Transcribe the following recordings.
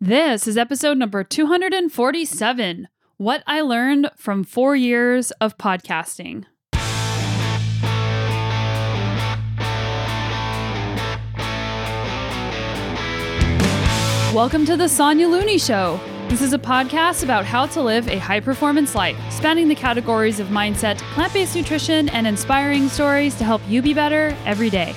This is episode number 247, What I Learned from 4 years of Podcasting. Welcome to the Sonya Looney Show. This is a podcast about how to live a high-performance life, spanning the categories of mindset, plant-based nutrition, and inspiring stories to help you be better every day.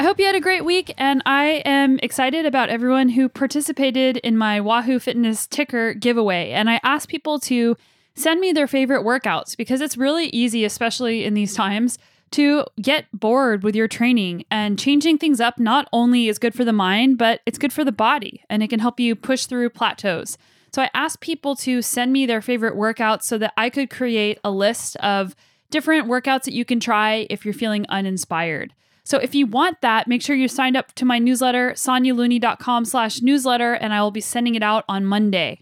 I hope you had a great week, and I am excited about everyone who participated in my Wahoo Fitness ticker giveaway. And I asked people to send me their favorite workouts because it's really easy, especially in these times, to get bored with your training. And changing things up not only is good for the mind, but it's good for the body, and it can help you push through plateaus. So I asked people to send me their favorite workouts so that I could create a list of different workouts that you can try if you're feeling uninspired. So if you want that, make sure you signed up to my newsletter, sonyalooney.com/newsletter, and I will be sending it out on Monday.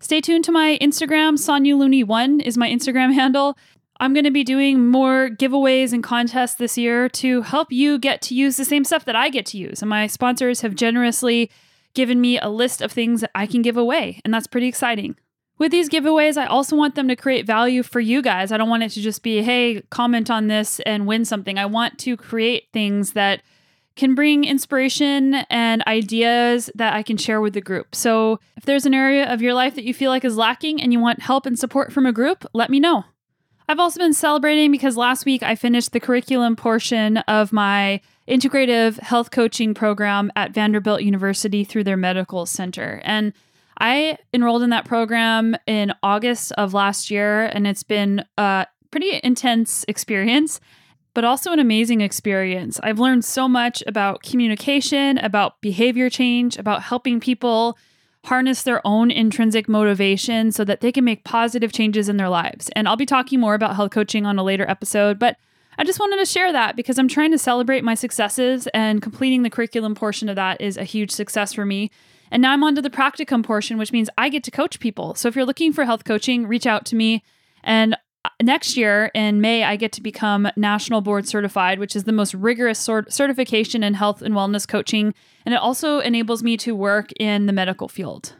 Stay tuned to my Instagram. SonyaLooney1 is my Instagram handle. I'm going to be doing more giveaways and contests this year to help you get to use the same stuff that I get to use. And my sponsors have generously given me a list of things that I can give away, and that's pretty exciting. With these giveaways, I also want them to create value for you guys. I don't want it to just be, hey, comment on this and win something. I want to create things that can bring inspiration and ideas that I can share with the group. So if there's an area of your life that you feel like is lacking and you want help and support from a group, let me know. I've also been celebrating because last week I finished the curriculum portion of my integrative health coaching program at Vanderbilt University through their medical center. And I enrolled in that program in August of last year, and it's been a pretty intense experience, but also an amazing experience. I've learned so much about communication, about behavior change, about helping people harness their own intrinsic motivation so that they can make positive changes in their lives. And I'll be talking more about health coaching on a later episode, but I just wanted to share that because I'm trying to celebrate my successes, and completing the curriculum portion of that is a huge success for me. And now I'm on to the practicum portion, which means I get to coach people. So if you're looking for health coaching, reach out to me. And next year in May, I get to become National Board Certified, which is the most rigorous certification in health and wellness coaching. And it also enables me to work in the medical field.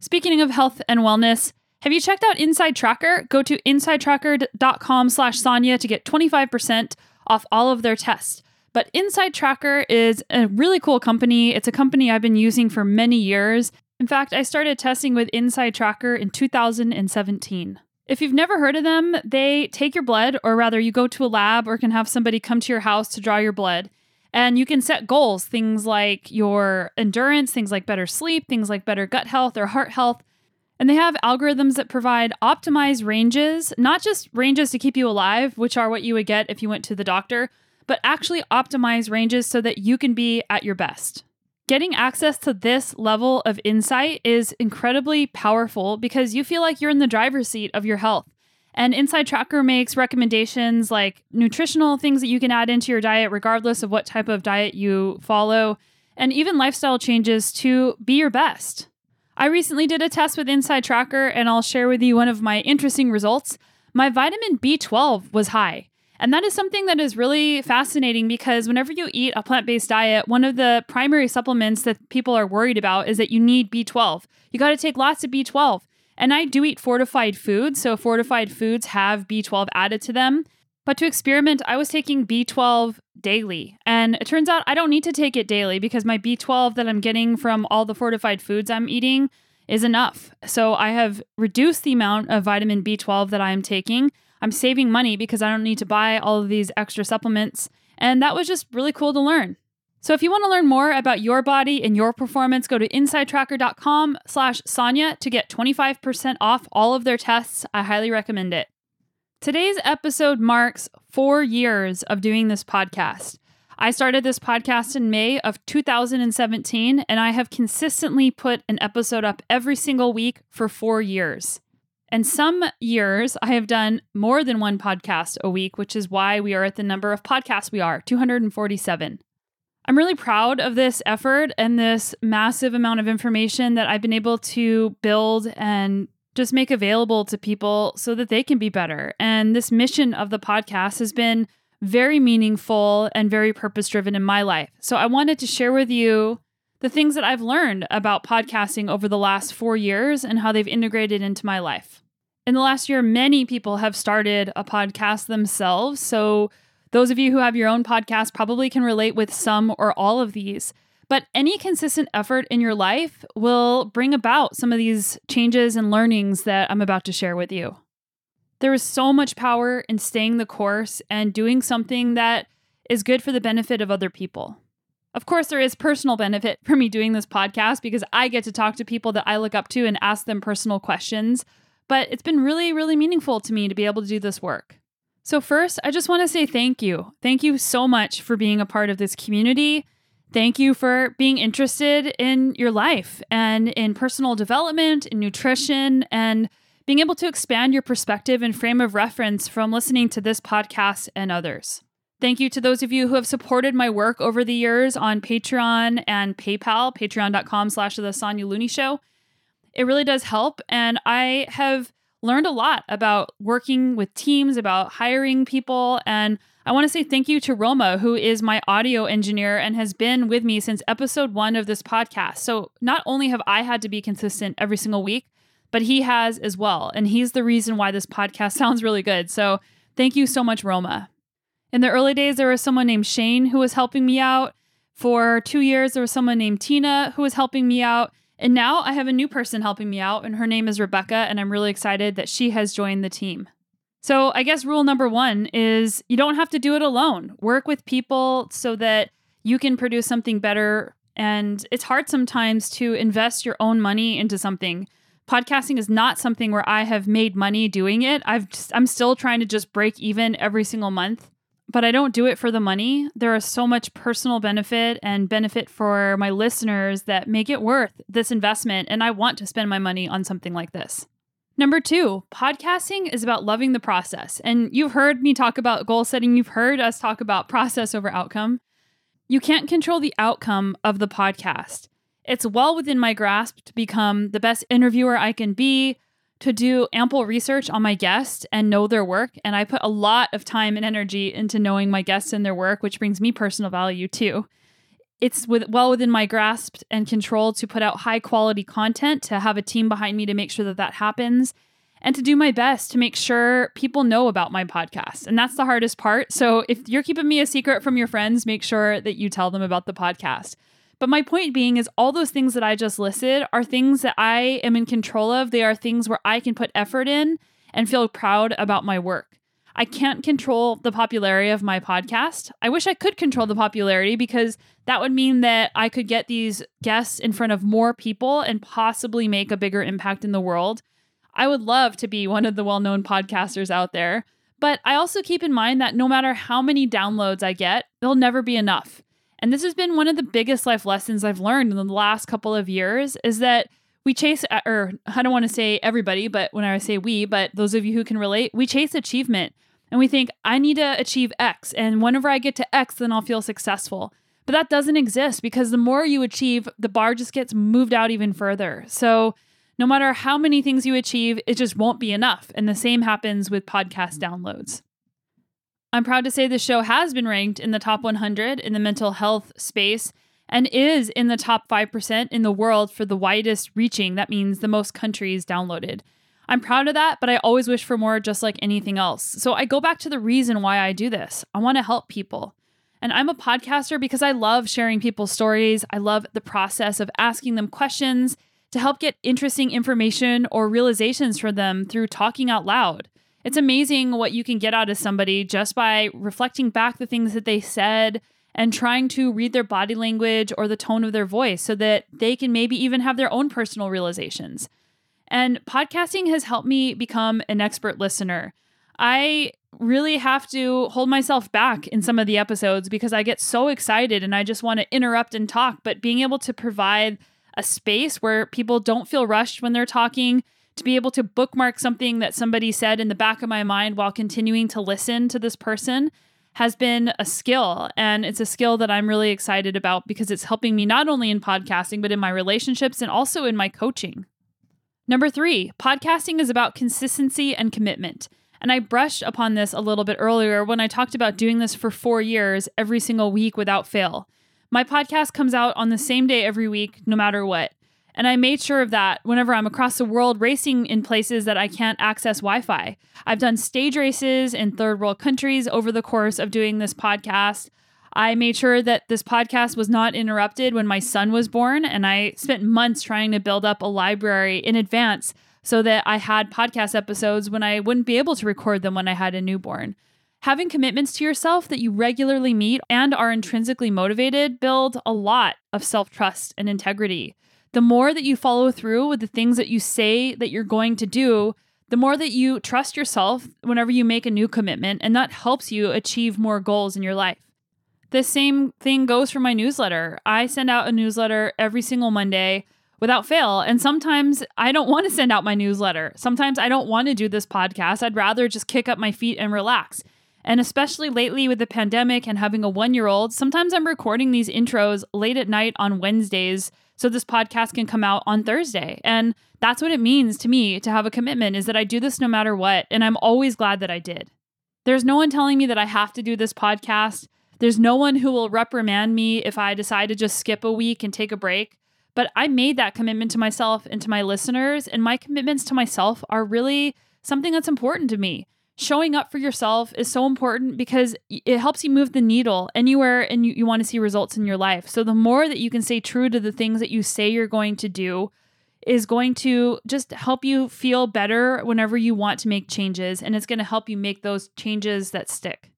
Speaking of health and wellness, have you checked out Inside Tracker? Go to insidetracker.com/Sonya to get 25% off all of their tests. But Inside Tracker is a really cool company. It's a company I've been using for many years. In fact, I started testing with Inside Tracker in 2017. If you've never heard of them, they take your blood, or rather you go to a lab or can have somebody come to your house to draw your blood. And you can set goals, things like your endurance, things like better sleep, things like better gut health or heart health. And they have algorithms that provide optimized ranges, not just ranges to keep you alive, which are what you would get if you went to the doctor, but actually optimize ranges so that you can be at your best. Getting access to this level of insight is incredibly powerful because you feel like you're in the driver's seat of your health. And Inside Tracker makes recommendations like nutritional things that you can add into your diet, regardless of what type of diet you follow, and even lifestyle changes to be your best. I recently did a test with Inside Tracker, and I'll share with you one of my interesting results. My vitamin B12 was high. And that is something that is really fascinating because whenever you eat a plant-based diet, one of the primary supplements that people are worried about is that you need B12. You got to take lots of B12. And I do eat fortified foods, so fortified foods have B12 added to them. But to experiment, I was taking B12 daily. And it turns out I don't need to take it daily because my B12 that I'm getting from all the fortified foods I'm eating is enough. So I have reduced the amount of vitamin B12 that I am taking. I'm saving money because I don't need to buy all of these extra supplements. And that was just really cool to learn. So if you want to learn more about your body and your performance, go to insidetracker.com/Sonya to get 25% off all of their tests. I highly recommend it. Today's episode marks 4 years of doing this podcast. I started this podcast in May of 2017, and I have consistently put an episode up every single week for 4 years. And some years I have done more than one podcast a week, which is why we are at the number of podcasts we are, 247. I'm really proud of this effort and this massive amount of information that I've been able to build and just make available to people so that they can be better. And this mission of the podcast has been very meaningful and very purpose-driven in my life. So I wanted to share with you the things that I've learned about podcasting over the last 4 years and how they've integrated into my life. In the last year, many people have started a podcast themselves, so those of you who have your own podcast probably can relate with some or all of these. But any consistent effort in your life will bring about some of these changes and learnings that I'm about to share with you. There is so much power in staying the course and doing something that is good for the benefit of other people. Of course, there is personal benefit for me doing this podcast because I get to talk to people that I look up to and ask them personal questions. But it's been really, really meaningful to me to be able to do this work. So first, I just want to say thank you. Thank you so much for being a part of this community. Thank you for being interested in your life and in personal development, in nutrition, and being able to expand your perspective and frame of reference from listening to this podcast and others. Thank you to those of you who have supported my work over the years on Patreon and PayPal, patreon.com/The Sonya Looney Show. It really does help, and I have learned a lot about working with teams, about hiring people, and I want to say thank you to Roma, who is my audio engineer and has been with me since episode 1 of this podcast. So not only have I had to be consistent every single week, but he has as well. And he's the reason why this podcast sounds really good. So thank you so much, Roma. In the early days, there was someone named Shane who was helping me out. For 2 years, there was someone named Tina who was helping me out. And now I have a new person helping me out, and her name is Rebecca, and I'm really excited that she has joined the team. So I guess rule number 1 is you don't have to do it alone. Work with people so that you can produce something better. And it's hard sometimes to invest your own money into something. Podcasting is not something where I have made money doing it. I'm still trying to just break even every single month, but I don't do it for the money. There is so much personal benefit and benefit for my listeners that make it worth this investment. And I want to spend my money on something like this. Number 2, podcasting is about loving the process. And you've heard me talk about goal setting. You've heard us talk about process over outcome. You can't control the outcome of the podcast. It's well within my grasp to become the best interviewer I can be, to do ample research on my guests and know their work. And I put a lot of time and energy into knowing my guests and their work, which brings me personal value too. It's well within my grasp and control to put out high quality content, to have a team behind me to make sure that that happens, and to do my best to make sure people know about my podcast. And that's the hardest part. So if you're keeping me a secret from your friends, make sure that you tell them about the podcast. But my point being is all those things that I just listed are things that I am in control of. They are things where I can put effort in and feel proud about my work. I can't control the popularity of my podcast. I wish I could control the popularity because that would mean that I could get these guests in front of more people and possibly make a bigger impact in the world. I would love to be one of the well-known podcasters out there, but I also keep in mind that no matter how many downloads I get, they'll never be enough. And this has been one of the biggest life lessons I've learned in the last couple of years is that we chase, or I don't want to say everybody, but when I say we, but those of you who can relate, we chase achievement and we think I need to achieve X. And whenever I get to X, then I'll feel successful. But that doesn't exist because the more you achieve, the bar just gets moved out even further. So no matter how many things you achieve, it just won't be enough. And the same happens with podcast downloads. I'm proud to say the show has been ranked in the top 100 in the mental health space and is in the top 5% in the world for the widest reaching. That means the most countries downloaded. I'm proud of that, but I always wish for more just like anything else. So I go back to the reason why I do this. I want to help people. And I'm a podcaster because I love sharing people's stories. I love the process of asking them questions to help get interesting information or realizations for them through talking out loud. It's amazing what you can get out of somebody just by reflecting back the things that they said and trying to read their body language or the tone of their voice so that they can maybe even have their own personal realizations. And podcasting has helped me become an expert listener. I really have to hold myself back in some of the episodes because I get so excited and I just want to interrupt and talk. But being able to provide a space where people don't feel rushed when they're talking, to be able to bookmark something that somebody said in the back of my mind while continuing to listen to this person has been a skill. And it's a skill that I'm really excited about because it's helping me not only in podcasting, but in my relationships and also in my coaching. Number 3, podcasting is about consistency and commitment. And I brushed upon this a little bit earlier when I talked about doing this for 4 years, every single week without fail. My podcast comes out on the same day every week, no matter what. And I made sure of that whenever I'm across the world racing in places that I can't access Wi-Fi. I've done stage races in third world countries over the course of doing this podcast. I made sure that this podcast was not interrupted when my son was born, and I spent months trying to build up a library in advance so that I had podcast episodes when I wouldn't be able to record them when I had a newborn. Having commitments to yourself that you regularly meet and are intrinsically motivated build a lot of self-trust and integrity. The more that you follow through with the things that you say that you're going to do, the more that you trust yourself whenever you make a new commitment, and that helps you achieve more goals in your life. The same thing goes for my newsletter. I send out a newsletter every single Monday without fail. And sometimes I don't want to send out my newsletter. Sometimes I don't want to do this podcast. I'd rather just kick up my feet and relax. And especially lately with the pandemic and having a one-year-old, sometimes I'm recording these intros late at night on Wednesdays so this podcast can come out on Thursday. And that's what it means to me to have a commitment, is that I do this no matter what. And I'm always glad that I did. There's no one telling me that I have to do this podcast. There's no one who will reprimand me if I decide to just skip a week and take a break. But I made that commitment to myself and to my listeners, and my commitments to myself are really something that's important to me. Showing up for yourself is so important because it helps you move the needle anywhere and you want to see results in your life. So the more that you can stay true to the things that you say you're going to do is going to just help you feel better whenever you want to make changes, and it's going to help you make those changes that stick.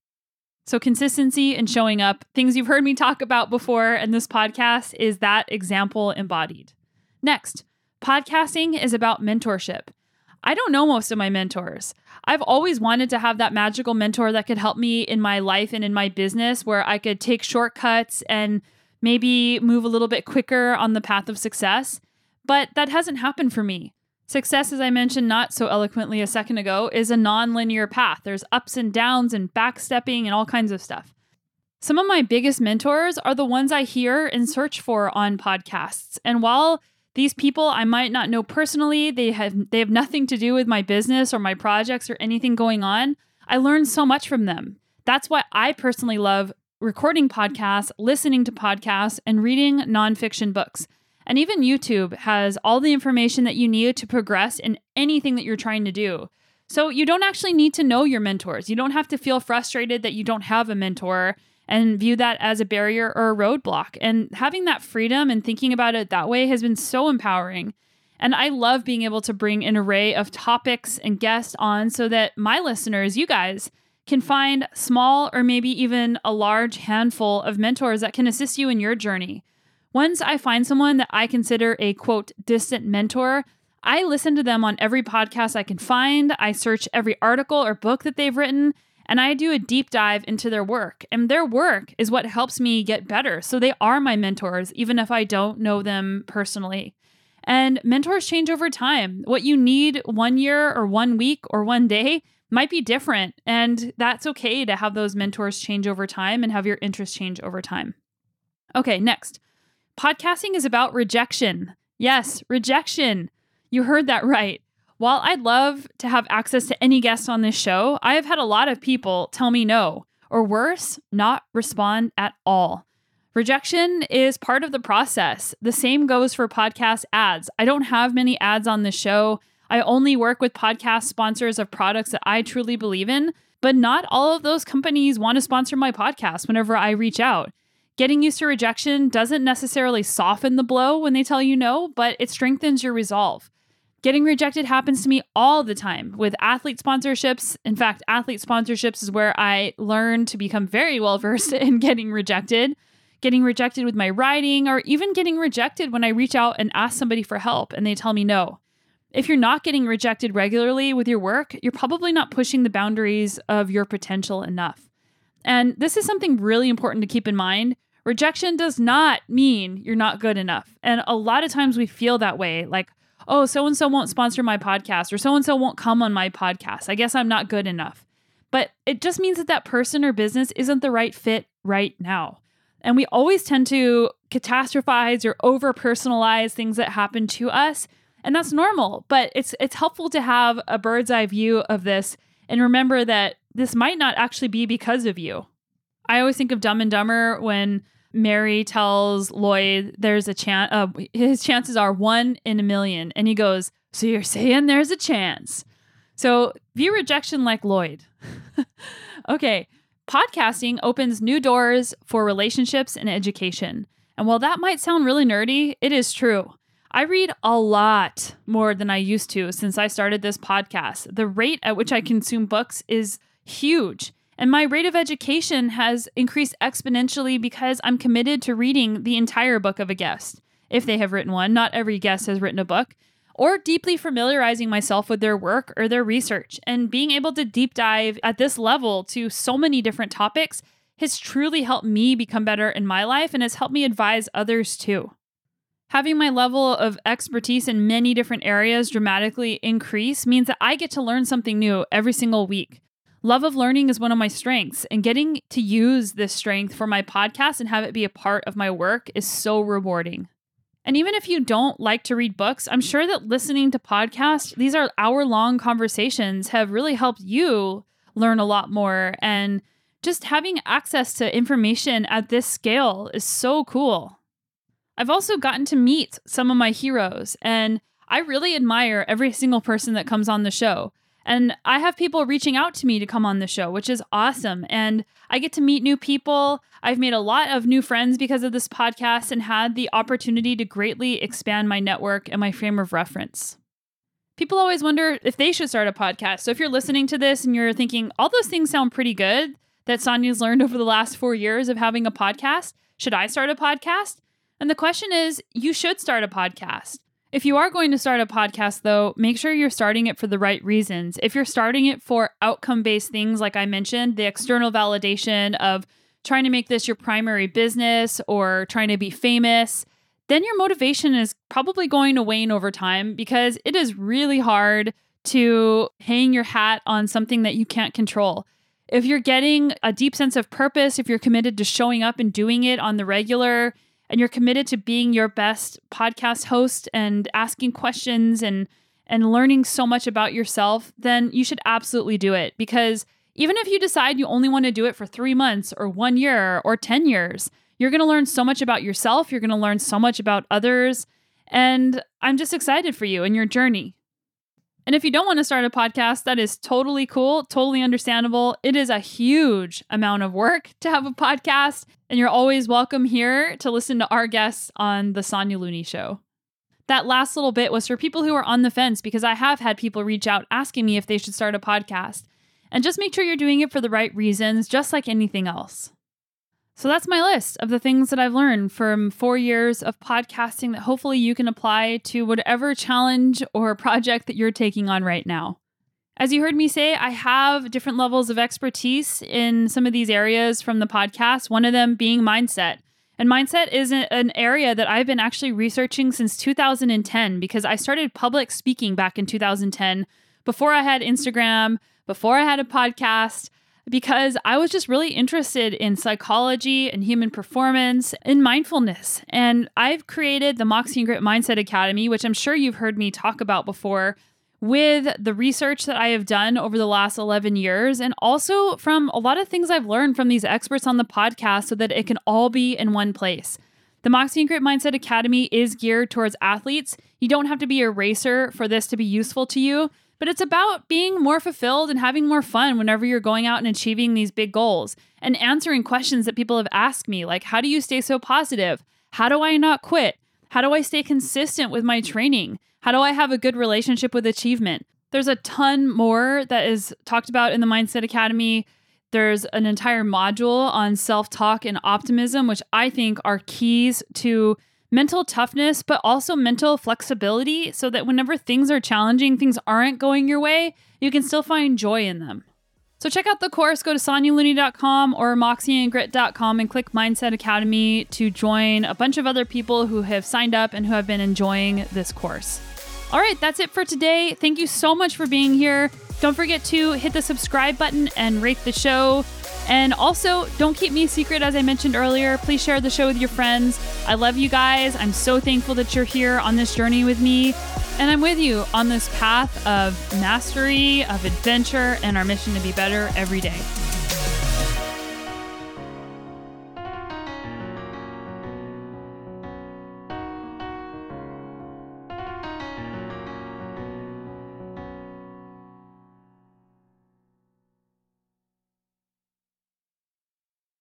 So consistency and showing up, things you've heard me talk about before in this podcast, is that example embodied. Next, podcasting is about mentorship. I don't know most of my mentors. I've always wanted to have that magical mentor that could help me in my life and in my business, where I could take shortcuts and maybe move a little bit quicker on the path of success. But that hasn't happened for me. Success, as I mentioned not so eloquently a second ago, is a non-linear path. There's ups and downs and backstepping and all kinds of stuff. Some of my biggest mentors are the ones I hear and search for on podcasts. And while these people I might not know personally, they have nothing to do with my business or my projects or anything going on, I learned so much from them. That's why I personally love recording podcasts, listening to podcasts, and reading nonfiction books. And even YouTube has all the information that you need to progress in anything that you're trying to do. So you don't actually need to know your mentors. You don't have to feel frustrated that you don't have a mentor and view that as a barrier or a roadblock. And having that freedom and thinking about it that way has been so empowering. And I love being able to bring an array of topics and guests on so that my listeners, you guys, can find small or maybe even a large handful of mentors that can assist you in your journey. Once I find someone that I consider a, quote, distant mentor, I listen to them on every podcast I can find. I search every article or book that they've written, and I do a deep dive into their work. And their work is what helps me get better. So they are my mentors, even if I don't know them personally. And mentors change over time. What you need one year or one week or one day might be different. And that's okay to have those mentors change over time and have your interests change over time. Okay, next. Podcasting is about rejection. Yes, rejection. You heard that right. While I'd love to have access to any guest on this show, I have had a lot of people tell me no, or worse, not respond at all. Rejection is part of the process. The same goes for podcast ads. I don't have many ads on the show. I only work with podcast sponsors of products that I truly believe in, but not all of those companies want to sponsor my podcast whenever I reach out. Getting used to rejection doesn't necessarily soften the blow when they tell you no, but it strengthens your resolve. Getting rejected happens to me all the time with athlete sponsorships. In fact, athlete sponsorships is where I learned to become very well-versed in getting rejected with my writing, or even getting rejected when I reach out and ask somebody for help and they tell me no. If you're not getting rejected regularly with your work, you're probably not pushing the boundaries of your potential enough. And this is something really important to keep in mind. Rejection does not mean you're not good enough. And a lot of times we feel that way, like, oh, so-and-so won't sponsor my podcast, or so-and-so won't come on my podcast. I guess I'm not good enough. But it just means that that person or business isn't the right fit right now. And we always tend to catastrophize or over-personalize things that happen to us. And that's normal, but it's helpful to have a bird's eye view of this and remember that this might not actually be because of you. I always think of Dumb and Dumber when Mary tells Lloyd there's a chance, his chances are 1 in a million. And he goes, so you're saying there's a chance. So view rejection like Lloyd. Okay. Podcasting opens new doors for relationships and education. And while that might sound really nerdy, it is true. I read a lot more than I used to since I started this podcast. The rate at which I consume books is huge. And my rate of education has increased exponentially because I'm committed to reading the entire book of a guest, if they have written one. Not every guest has written a book. Or deeply familiarizing myself with their work or their research. And being able to deep dive at this level to so many different topics has truly helped me become better in my life and has helped me advise others too. Having my level of expertise in many different areas dramatically increase means that I get to learn something new every single week. Love of learning is one of my strengths, and getting to use this strength for my podcast and have it be a part of my work is so rewarding. And even if you don't like to read books, I'm sure that listening to podcasts, these are hour-long conversations, have really helped you learn a lot more. And just having access to information at this scale is so cool. I've also gotten to meet some of my heroes, and I really admire every single person that comes on the show. And I have people reaching out to me to come on the show, which is awesome. And I get to meet new people. I've made a lot of new friends because of this podcast and had the opportunity to greatly expand my network and my frame of reference. People always wonder if they should start a podcast. So if you're listening to this and you're thinking, all those things sound pretty good that Sonya's learned over the last 4 years of having a podcast, should I start a podcast? And the question is, you should start a podcast. If you are going to start a podcast, though, make sure you're starting it for the right reasons. If you're starting it for outcome-based things, like I mentioned, the external validation of trying to make this your primary business or trying to be famous, then your motivation is probably going to wane over time because it is really hard to hang your hat on something that you can't control. If you're getting a deep sense of purpose, if you're committed to showing up and doing it on the regular, and you're committed to being your best podcast host and asking questions and learning so much about yourself, then you should absolutely do it. Because even if you decide you only want to do it for 3 months or 1 year or 10 years, you're going to learn so much about yourself. You're going to learn so much about others. And I'm just excited for you and your journey. And if you don't want to start a podcast, that is totally cool, totally understandable. It is a huge amount of work to have a podcast, and you're always welcome here to listen to our guests on the Sonya Looney Show. That last little bit was for people who are on the fence, because I have had people reach out asking me if they should start a podcast. And just make sure you're doing it for the right reasons, just like anything else. So that's my list of the things that I've learned from 4 years of podcasting that hopefully you can apply to whatever challenge or project that you're taking on right now. As you heard me say, I have different levels of expertise in some of these areas from the podcast, one of them being mindset. And mindset is an area that I've been actually researching since 2010 because I started public speaking back in 2010 before I had Instagram, before I had a podcast, because I was just really interested in psychology and human performance and mindfulness. And I've created the Moxie and Grit Mindset Academy, which I'm sure you've heard me talk about before, with the research that I have done over the last 11 years and also from a lot of things I've learned from these experts on the podcast so that it can all be in one place. The Moxie and Grit Mindset Academy is geared towards athletes. You don't have to be a racer for this to be useful to you. But it's about being more fulfilled and having more fun whenever you're going out and achieving these big goals and answering questions that people have asked me, like, how do you stay so positive? How do I not quit? How do I stay consistent with my training? How do I have a good relationship with achievement? There's a ton more that is talked about in the Mindset Academy. There's an entire module on self-talk and optimism, which I think are keys to mental toughness, but also mental flexibility so that whenever things are challenging, things aren't going your way, you can still find joy in them. So check out the course, go to SonyaLooney.com or MoxieandGrit.com and click Mindset Academy to join a bunch of other people who have signed up and who have been enjoying this course. All right, that's it for today. Thank you so much for being here. Don't forget to hit the subscribe button and rate the show. And also, don't keep me a secret, as I mentioned earlier. Please share the show with your friends. I love you guys. I'm so thankful that you're here on this journey with me. And I'm with you on this path of mastery, of adventure, and our mission to be better every day.